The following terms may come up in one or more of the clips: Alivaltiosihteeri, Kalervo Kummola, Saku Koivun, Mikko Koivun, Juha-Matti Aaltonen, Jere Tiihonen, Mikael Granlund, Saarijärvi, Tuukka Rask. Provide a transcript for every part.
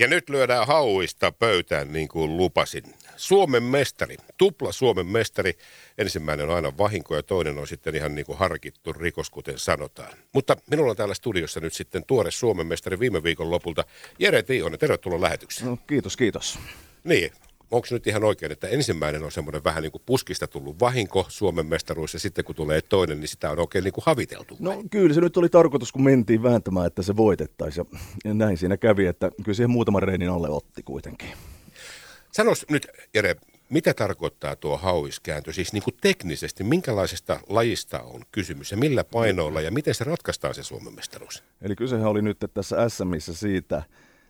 Ja nyt lyödään hauista pöytään, niin kuin lupasin. Suomen mestari, tupla Suomen mestari. Ensimmäinen on aina vahinko ja toinen on sitten ihan niin kuin harkittu rikos, kuten sanotaan. Mutta minulla on täällä studiossa nyt sitten tuore Suomen mestari viime viikon lopulta, Jere Tiihonen. Tervetuloa lähetykseen. No, kiitos. Niin, onko nyt ihan oikein, että ensimmäinen on semmoinen vähän niin kuin puskista tullut vahinko Suomen mestaruus, ja sitten kun tulee toinen, niin sitä on oikein niin kuin haviteltu? No kyllä se nyt oli tarkoitus, kun mentiin vääntämään, että se voitettaisiin, ja näin siinä kävi, että kyllä siihen muutaman reinin alle otti kuitenkin. Sanois nyt, Jere, mitä tarkoittaa tuo hauiskääntö, siis niin kuin teknisesti, minkälaisesta lajista on kysymys ja millä painoilla ja miten se ratkaistaan se Suomen mestaruus? Eli kysehän oli nyt tässä SMissä siitä,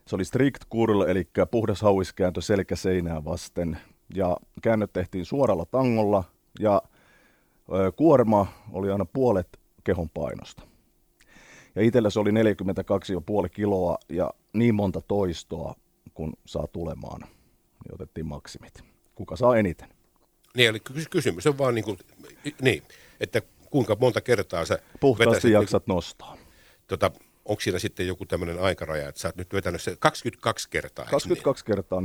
se oli strict curl, eli puhdas hauiskääntö selkäseinää vasten, ja käännöt tehtiin suoralla tangolla, ja kuorma oli aina puolet kehon painosta. Ja itsellä se oli 42,5 kiloa ja niin monta toistoa, kun saa tulemaan, niin otettiin maksimit. Kuka saa eniten? Niin, eli kysymys on vaan niin, että kuinka monta kertaa sä puhtaasti jaksat nostaa. Onko siinä sitten joku tämmöinen aikaraja, että sä oot nyt vetänyt se 22 kertaa? 22 kertaa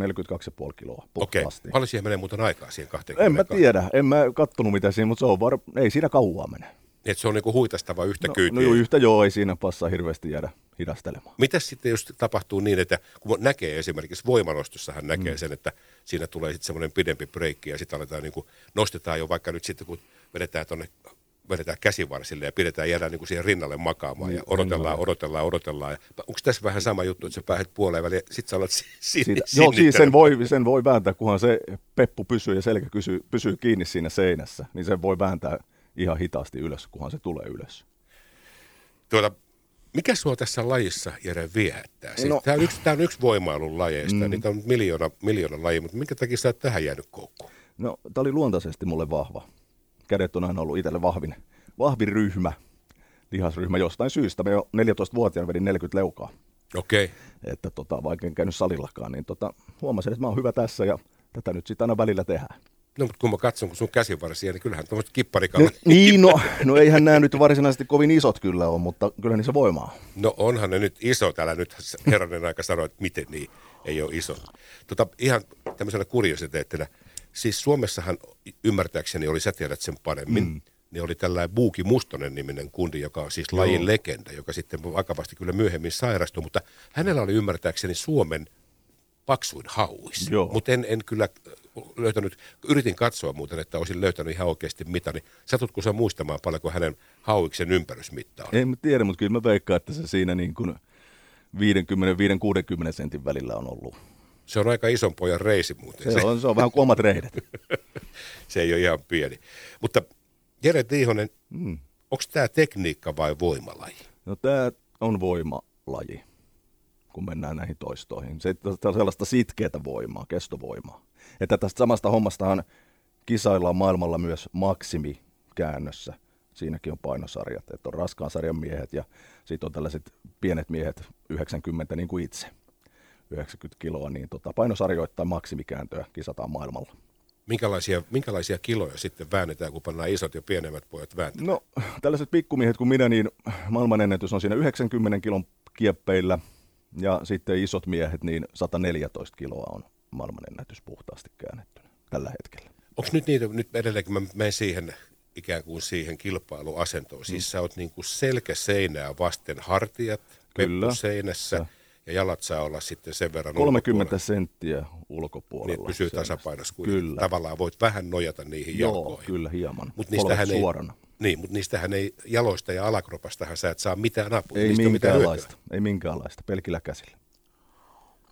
42,5 kiloa. Okei. Paljon siihen menee muuten aikaa siihen 22? En mä tiedä. En mä kattonut mitä siinä, mutta se on ei siinä kauaa mene. Että se on niinku huitastava yhtä kyytiä? No yhtä joo, ei siinä passaa hirveästi jäädä hidastelemaan. Mitäs sitten jos tapahtuu niin, että kun näkee esimerkiksi voimanostossahan näkee sen, että siinä tulee sitten semmoinen pidempi breikki ja sitten aletaan niinku, nostetaan jo vaikka nyt sitten kun vedetään tuonne käsivarsille ja pidetään jäädään niin kuin siihen rinnalle makaamaan ja odotellaan. Ja onko tässä vähän sama juttu, että sä pääset puoleen väliin ja sit sä alat sinnittää? Joo, siis sen voi vääntää, kunhan se peppu pysyy ja selkä pysyy kiinni siinä seinässä, niin sen voi vääntää ihan hitaasti ylös, kunhan se tulee ylös. Mikä sua tässä lajissa, Jere, viehättää? No. Tämä on yksi voimailun lajeista, niitä on miljoona lajia, mutta minkä takia sä oot tähän jäänyt koukkuun? No, tämä oli luontaisesti mulle vahva. Kädet on aina ollut itselle vahvin ryhmä, lihasryhmä jostain syystä. Me jo 14-vuotiaana vedin 40 leukaa. Okei. Että vaikka en käynyt salillakaan, niin huomasin, että mä oon hyvä tässä ja tätä nyt sitten aina välillä tehdään. No, mutta kun mä katson, kun sun käsivarsia, niin kyllähän tommoset kipparikalla. No eihän nämä nyt varsinaisesti kovin isot kyllä on, mutta kyllä niissä voimaa. No onhan ne nyt isot, älä nyt herranen aika sanoa, että miten niin ei ole isot. Ihan tämmöisenä kuriositeettinä. Siis Suomessahan ymmärtääkseni oli, sä tiedät sen paremmin, niin oli tällainen Buuki Mustonen niminen kundi, joka on siis lajin legenda, joka sitten vakavasti kyllä myöhemmin sairastui, mutta hänellä oli ymmärtääkseni Suomen paksuin hauis. Mutta en kyllä löytänyt, yritin katsoa muuten, että olisin löytänyt ihan oikeasti mitä, niin satutko sä muistamaan paljonko hänen hauiksen ympärysmitta on? En mä tiedä, mutta kyllä mä veikkaan, että se siinä niin kuin 55-60 sentin välillä on ollut. Se on aika ison pojan reisi muuten. Se on vähän kuin omat reidet. Se ei ole ihan pieni. Mutta Jere Tiihonen, onko tämä tekniikka vai voimalaji? No tämä on voimalaji, kun mennään näihin toistoihin. Se on sellaista sitkeätä voimaa, kestovoimaa. Että tästä samasta hommastahan kisaillaan maailmalla myös maksimikäännössä. Siinäkin on painosarjat, että on raskaan sarjan miehet ja sitten on tällaiset pienet miehet 90 niin kuin itse. 90 kiloa, niin painosarjoittain maksimikääntöä kisataan maailmalla. Minkälaisia kiloja sitten väännetään, kun pannaan isot ja pienemmät pojat vääntämään? No, tällaiset pikkumiehet kuin minä, niin maailmanennätys on siinä 90 kilon kieppeillä, ja sitten isot miehet, niin 114 kiloa on maailmanennätys puhtaasti käännettynä tällä hetkellä. Onko nyt edelleenkin mä menen siihen ikään kuin siihen kilpailuasentoon? Siis sä oot niin kuin selkäseinää vasten hartiat, peppu seinässä. Ja. Ja jalat saa olla sitten sen verran 30 senttiä ulkopuolella. Niin pysyy tasapainossa kuitenkin. Tavallaan voit vähän nojata niihin jalkoihin. Joo, kyllä hieman. Mutta niistähän ei jaloista ja alakropastahan sä et saa mitään apua. Ei minkäänlaista, pelkillä käsillä.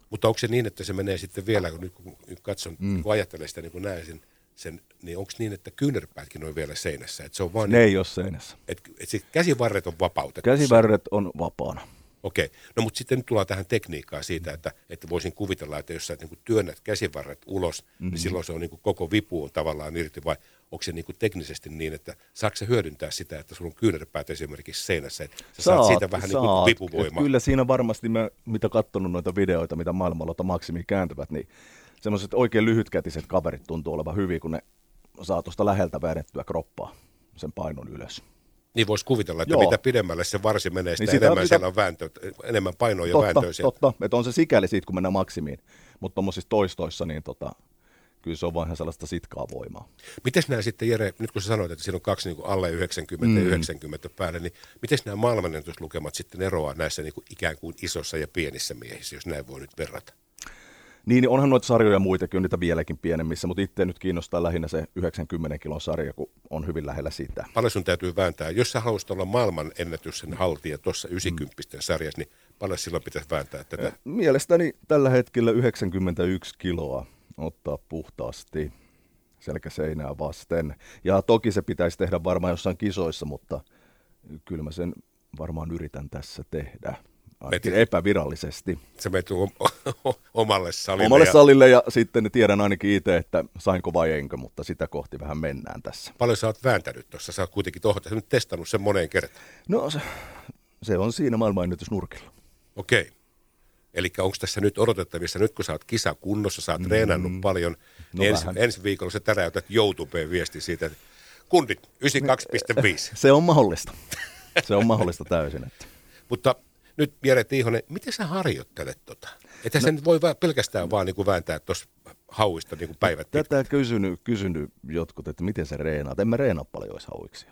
Mutta onko se niin, että se menee sitten vielä, kun katson, kun ajattelen sitä, niin kun näen sen, niin onko niin, että kyynärpäätkin on vielä seinässä? Et se on vaan ne ei ole seinässä. Et käsivarret on vapautettu. Käsivarret on vapaana. Okei. No mutta sitten nyt tullaan tähän tekniikkaan siitä, että voisin kuvitella, että jos sä niin kuin työnnät käsivarret ulos, niin silloin se on niin kuin koko vipu on tavallaan irti, vai onko se niin kuin teknisesti niin, että saako se hyödyntää sitä, että sulla on kyynärpäät esimerkiksi seinässä, että sä saat siitä vähän niin kuin vipuvoimaa? Kyllä siinä varmasti, mitä katsonut noita videoita, mitä maailmalla maksimiin kääntyvät, niin semmoiset oikein lyhytkätiset kaverit tuntuu olevan hyviä, kun ne saa tuosta läheltä väännettyä kroppaa sen painon ylös. Niin voisi kuvitella, että mitä pidemmälle se varsi menee, sitä niin enemmän siellä on vääntö, enemmän painoa ja vääntöä siellä. Totta, että on se sikäli siitä, kun mennään maksimiin, mutta tuommoisissa toistoissa, niin kyllä se on vaan ihan sellaista sitkaa voimaa. Mites nämä sitten, Jere, nyt kun sä sanoit, että siinä on kaksi niin kuin alle 90 ja 90 päälle, niin mites nämä maailmanennätyslukemat sitten eroaa näissä niin kuin ikään kuin isossa ja pienissä miehissä, jos näin voi nyt verrata? Niin, onhan noita sarjoja muitakin, on niitä vieläkin pienemmissä, mutta itse nyt kiinnostaa lähinnä se 90 kilon sarja, kun on hyvin lähellä sitä. Paljon sun täytyy vääntää. Jos sä haluaisit olla maailmanennätyksen haltija tuossa 90 sarjassa, niin paljon silloin pitäisi vääntää tätä? Mielestäni tällä hetkellä 91 kiloa ottaa puhtaasti selkäseinää vasten. Ja toki se pitäisi tehdä varmaan jossain kisoissa, mutta kyllä mä sen varmaan yritän tässä tehdä. Ainakin epävirallisesti. Se menetty omalle salille. Omalle salille ja sitten tiedän ainakin itse, että sainko vai enkö, mutta sitä kohti vähän mennään tässä. Paljon sä oot vääntänyt tuossa? Sä oot kuitenkin nyt testannut sen moneen kertaan. No se on siinä maailmanennätysnurkilla. Okei. Eli onko tässä nyt odotettavissa, nyt kun sä oot kisakunnossa, sä oot treenannut paljon, niin ensi viikolla sä täräytät YouTubeen viesti siitä, että kundit 92.5. Se on mahdollista. Se on mahdollista täysin. Että. Mutta nyt, Jere Tiihonen, miten sä harjoittelet tota? Että sä nyt voi pelkästään vaan niin kuin vääntää tuossa hauista niin kuin päivät. Tätä kysynyt jotkut, että miten sä reenaat. En mä reenaa paljon jos hauiksia.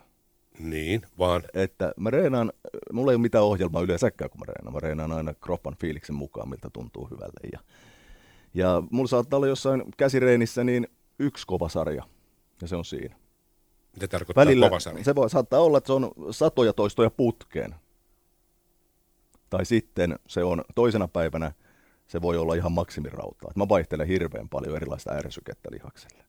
Niin, vaan. Että mä reenaan, mulla ei ole mitään ohjelmaa yleensäkään kun mä reenaan. Mä reenaan aina kroppan fiiliksen mukaan, miltä tuntuu hyvälle. Ja mulla saattaa olla jossain käsireenissä niin yksi kova sarja, ja se on siinä. Mitä tarkoittaa välillä, kova sarja? Se saattaa olla, että se on satoja toistoja putkeen. Tai sitten se on toisena päivänä, se voi olla ihan maksimirautaa. Mä vaihtelen hirveän paljon erilaista ärsykettä lihakselle.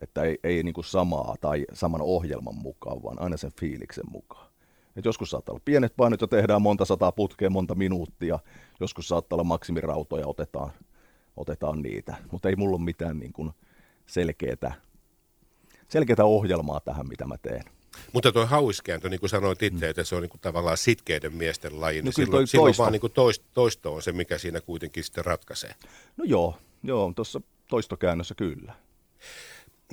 Että ei niin kuin samaa tai saman ohjelman mukaan, vaan aina sen fiiliksen mukaan. Et joskus saattaa olla pienet painot, jo tehdään monta sataa putkea, monta minuuttia. Joskus saattaa olla maksimirautoja, otetaan niitä. Mutta ei mulla ole mitään niin kuin selkeää ohjelmaa tähän, mitä mä teen. Mutta tuo hauiskääntö, niin kuin sanoit itse, että se on niin kuin tavallaan sitkeiden miesten laji, niin silloin vaan niin kuin toisto on se, mikä siinä kuitenkin sitten ratkaisee. No joo, tuossa toistokäännössä kyllä.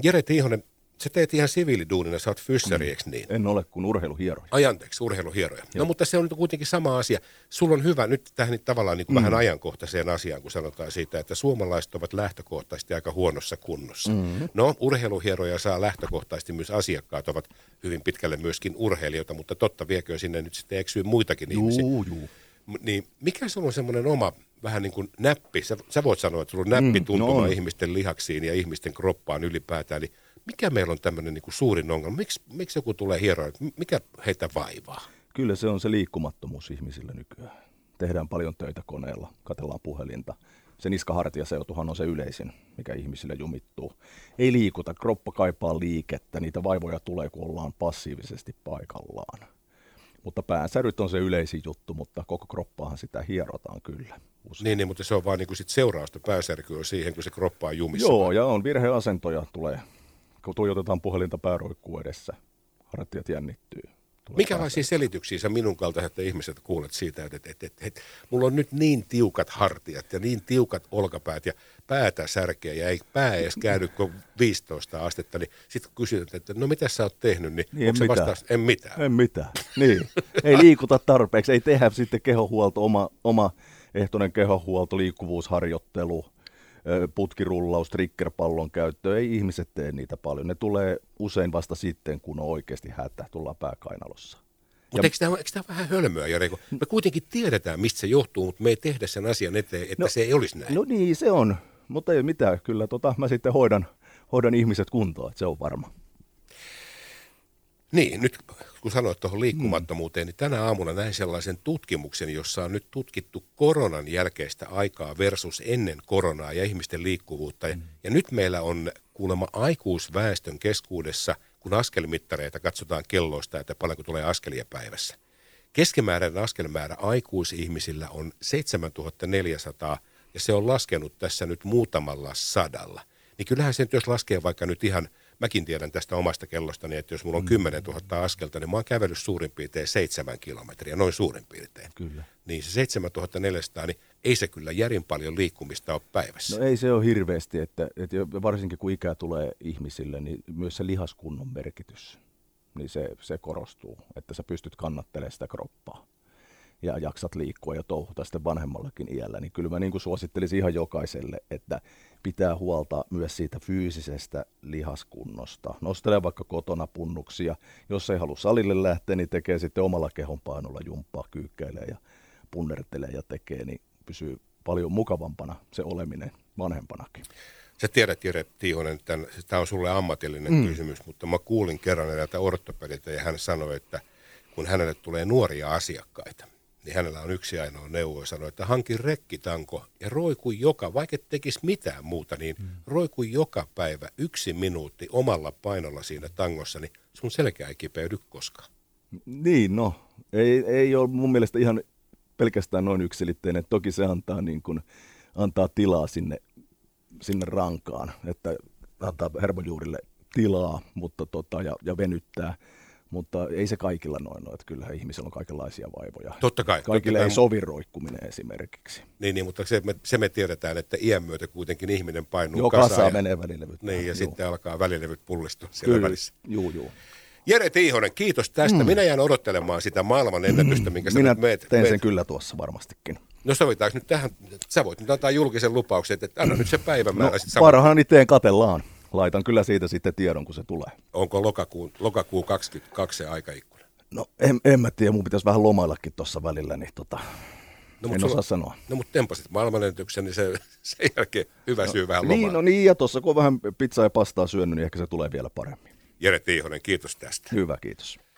Jere Tiihonen, sä teet ihan siviiliduunina, sä oot fyssäri, eikö niin? En ole kuin urheiluhieroja. Ajanteeksi, urheiluhieroja. Joo. No mutta se on kuitenkin sama asia. Sulla on hyvä nyt tähän tavallaan niin kuin vähän ajankohtaiseen asiaan, kun sanotaan siitä, että suomalaiset ovat lähtökohtaisesti aika huonossa kunnossa. No, urheiluhieroja saa lähtökohtaisesti myös asiakkaat, ovat hyvin pitkälle myöskin urheilijoita, mutta totta viekö sinne nyt sitten eksyy muitakin ihmisiä. Joo. Niin mikä sulla on semmoinen oma vähän niin kuin näppi, sä voit sanoa, että sulla on näppituntuma ihmisten lihaksiin ja ihmisten kroppaan ylipäätään, niin mikä meillä on tämmöinen niin kuin suurin ongelma? Miksi joku tulee hieroon? Mikä heitä vaivaa? Kyllä se on se liikkumattomuus ihmisillä nykyään. Tehdään paljon töitä koneella, katsellaan puhelinta. Se niskahartiaseutuhan on se yleisin, mikä ihmisillä jumittuu. Ei liikuta, kroppa kaipaa liikettä, niitä vaivoja tulee, kun ollaan passiivisesti paikallaan. Mutta päänsäryt on se yleisin juttu, mutta koko kroppaahan sitä hierotaan kyllä. Niin, mutta se on vaan niin kuin sit seurausta päänsärkyä siihen, kun se kroppa on jumissa. Joo, ja on virheasentoja tulee. Kun tuijotetaan puhelinta pääroikkuu edessä, hartiat jännittyy. Minkälaisia selityksiä sä minun kaltaiset ihmiset kuulet siitä, että mulla on nyt niin tiukat hartiat ja niin tiukat olkapäät ja päätä särkeä ja ei pää edes käänny kuin 15 astetta, niin sitten kysytään, että no mitä sä oot tehnyt, niin onko se vastaus, en mitään. Niin, ei liikuta tarpeeksi, ei tehdä sitten kehohuolto, omaehtoinen kehohuolto, liikkuvuusharjoittelu. Putkirullaus, triggerpallon käyttö, ei ihmiset tee niitä paljon. Ne tulee usein vasta sitten, kun on oikeasti hätä, tullaan pääkainalossa. Mutta eikö tämä vähän hölmöä, Jere? Me kuitenkin tiedetään, mistä se johtuu, mutta me ei tehdä sen asian eteen, että se ei olisi näin. No niin, se on. Mutta ei mitään. Kyllä mä sitten hoidan ihmiset kuntoon, että se on varma. Niin, nyt kun sanoit tuohon liikkumattomuuteen, niin tänä aamuna näin sellaisen tutkimuksen, jossa on nyt tutkittu koronan jälkeistä aikaa versus ennen koronaa ja ihmisten liikkuvuutta. Ja nyt meillä on kuulemma aikuisväestön keskuudessa, kun askelmittareita katsotaan kelloista, että paljonko tulee askelia päivässä. Keskimääräinen askelmäärä aikuisihmisillä on 7400 ja se on laskenut tässä nyt muutamalla sadalla. Niin kyllähän se nyt jos laskee vaikka nyt ihan... Mäkin tiedän tästä omasta kellostani, että jos mulla on 10 000 askelta, niin mä oon kävellyt suurin piirtein 7 kilometriä, noin suurin piirtein. Kyllä. Niin se 7400, niin ei se kyllä järin paljon liikkumista ole päivässä. No ei se ole hirveästi, että varsinkin kun ikää tulee ihmisille, niin myös se lihaskunnon merkitys niin se korostuu, että sä pystyt kannattelemaan sitä kroppaa ja jaksat liikkua ja touhuta sitten vanhemmallakin iällä, niin kyllä mä niin kuin suosittelisin ihan jokaiselle, että pitää huolta myös siitä fyysisestä lihaskunnosta. Nostele vaikka kotona punnuksia, jos ei halua salille lähteä, niin tekee sitten omalla kehonpainolla jumppaa, kyykkäilee ja punnertelee ja tekee, niin pysyy paljon mukavampana se oleminen vanhempanakin. Sä tiedät, Jere Tiihonen, tämä on sulle ammatillinen kysymys, mutta mä kuulin kerran eräältä ortopediltä ja hän sanoi, että kun hänelle tulee nuoria asiakkaita, niin hänellä on yksi ainoa neuvo ja sanoi, että hankin rekkitanko ja roiku joka, vaikka et tekisi mitään muuta, niin roiku joka päivä 1 minuutti omalla painolla siinä tangossa, niin sun selkä ei kipeydy koskaan. Niin, no, ei ole mun mielestä ihan pelkästään noin yksilitteinen. Toki se antaa, niin kun, antaa tilaa sinne rankaan, että antaa hermojuurille tilaa mutta ja venyttää. Mutta ei se kaikilla noin ole, että kyllähän ihmisillä on kaikenlaisia vaivoja. Totta kai. Kaikille ei sovi roikkuminen esimerkiksi. Niin, mutta se me tiedetään, että iän myötä kuitenkin ihminen painuu kasaan. Ja menee välilevyt. Niin, ja sitten alkaa välilevyt pullistua siellä välissä. Juu. Jere Tiihonen, kiitos tästä. Minä jään odottelemaan sitä maailman ennätystä, minkä sinä meet. Minä teen sen kyllä tuossa varmastikin. No sovitaanko nyt tähän? Sä voit nyt antaa julkisen lupauksen, että anna nyt se päivämäärä. No, parhaani teen, katellaan. Laitan kyllä siitä sitten tiedon, kun se tulee. Onko lokakuu 22 se aikaikkuna? No en mä tiedä, mun pitäisi vähän lomaillakin tuossa välillä, niin en osaa sanoa. No mutta tempasit maailmanennätyksen, niin sen jälkeen hyvä syy vähän lomailla. Niin, ja tuossa kun on vähän pizzaa ja pastaa syönyt, niin ehkä se tulee vielä paremmin. Jere Tiihonen, kiitos tästä. Hyvä, kiitos.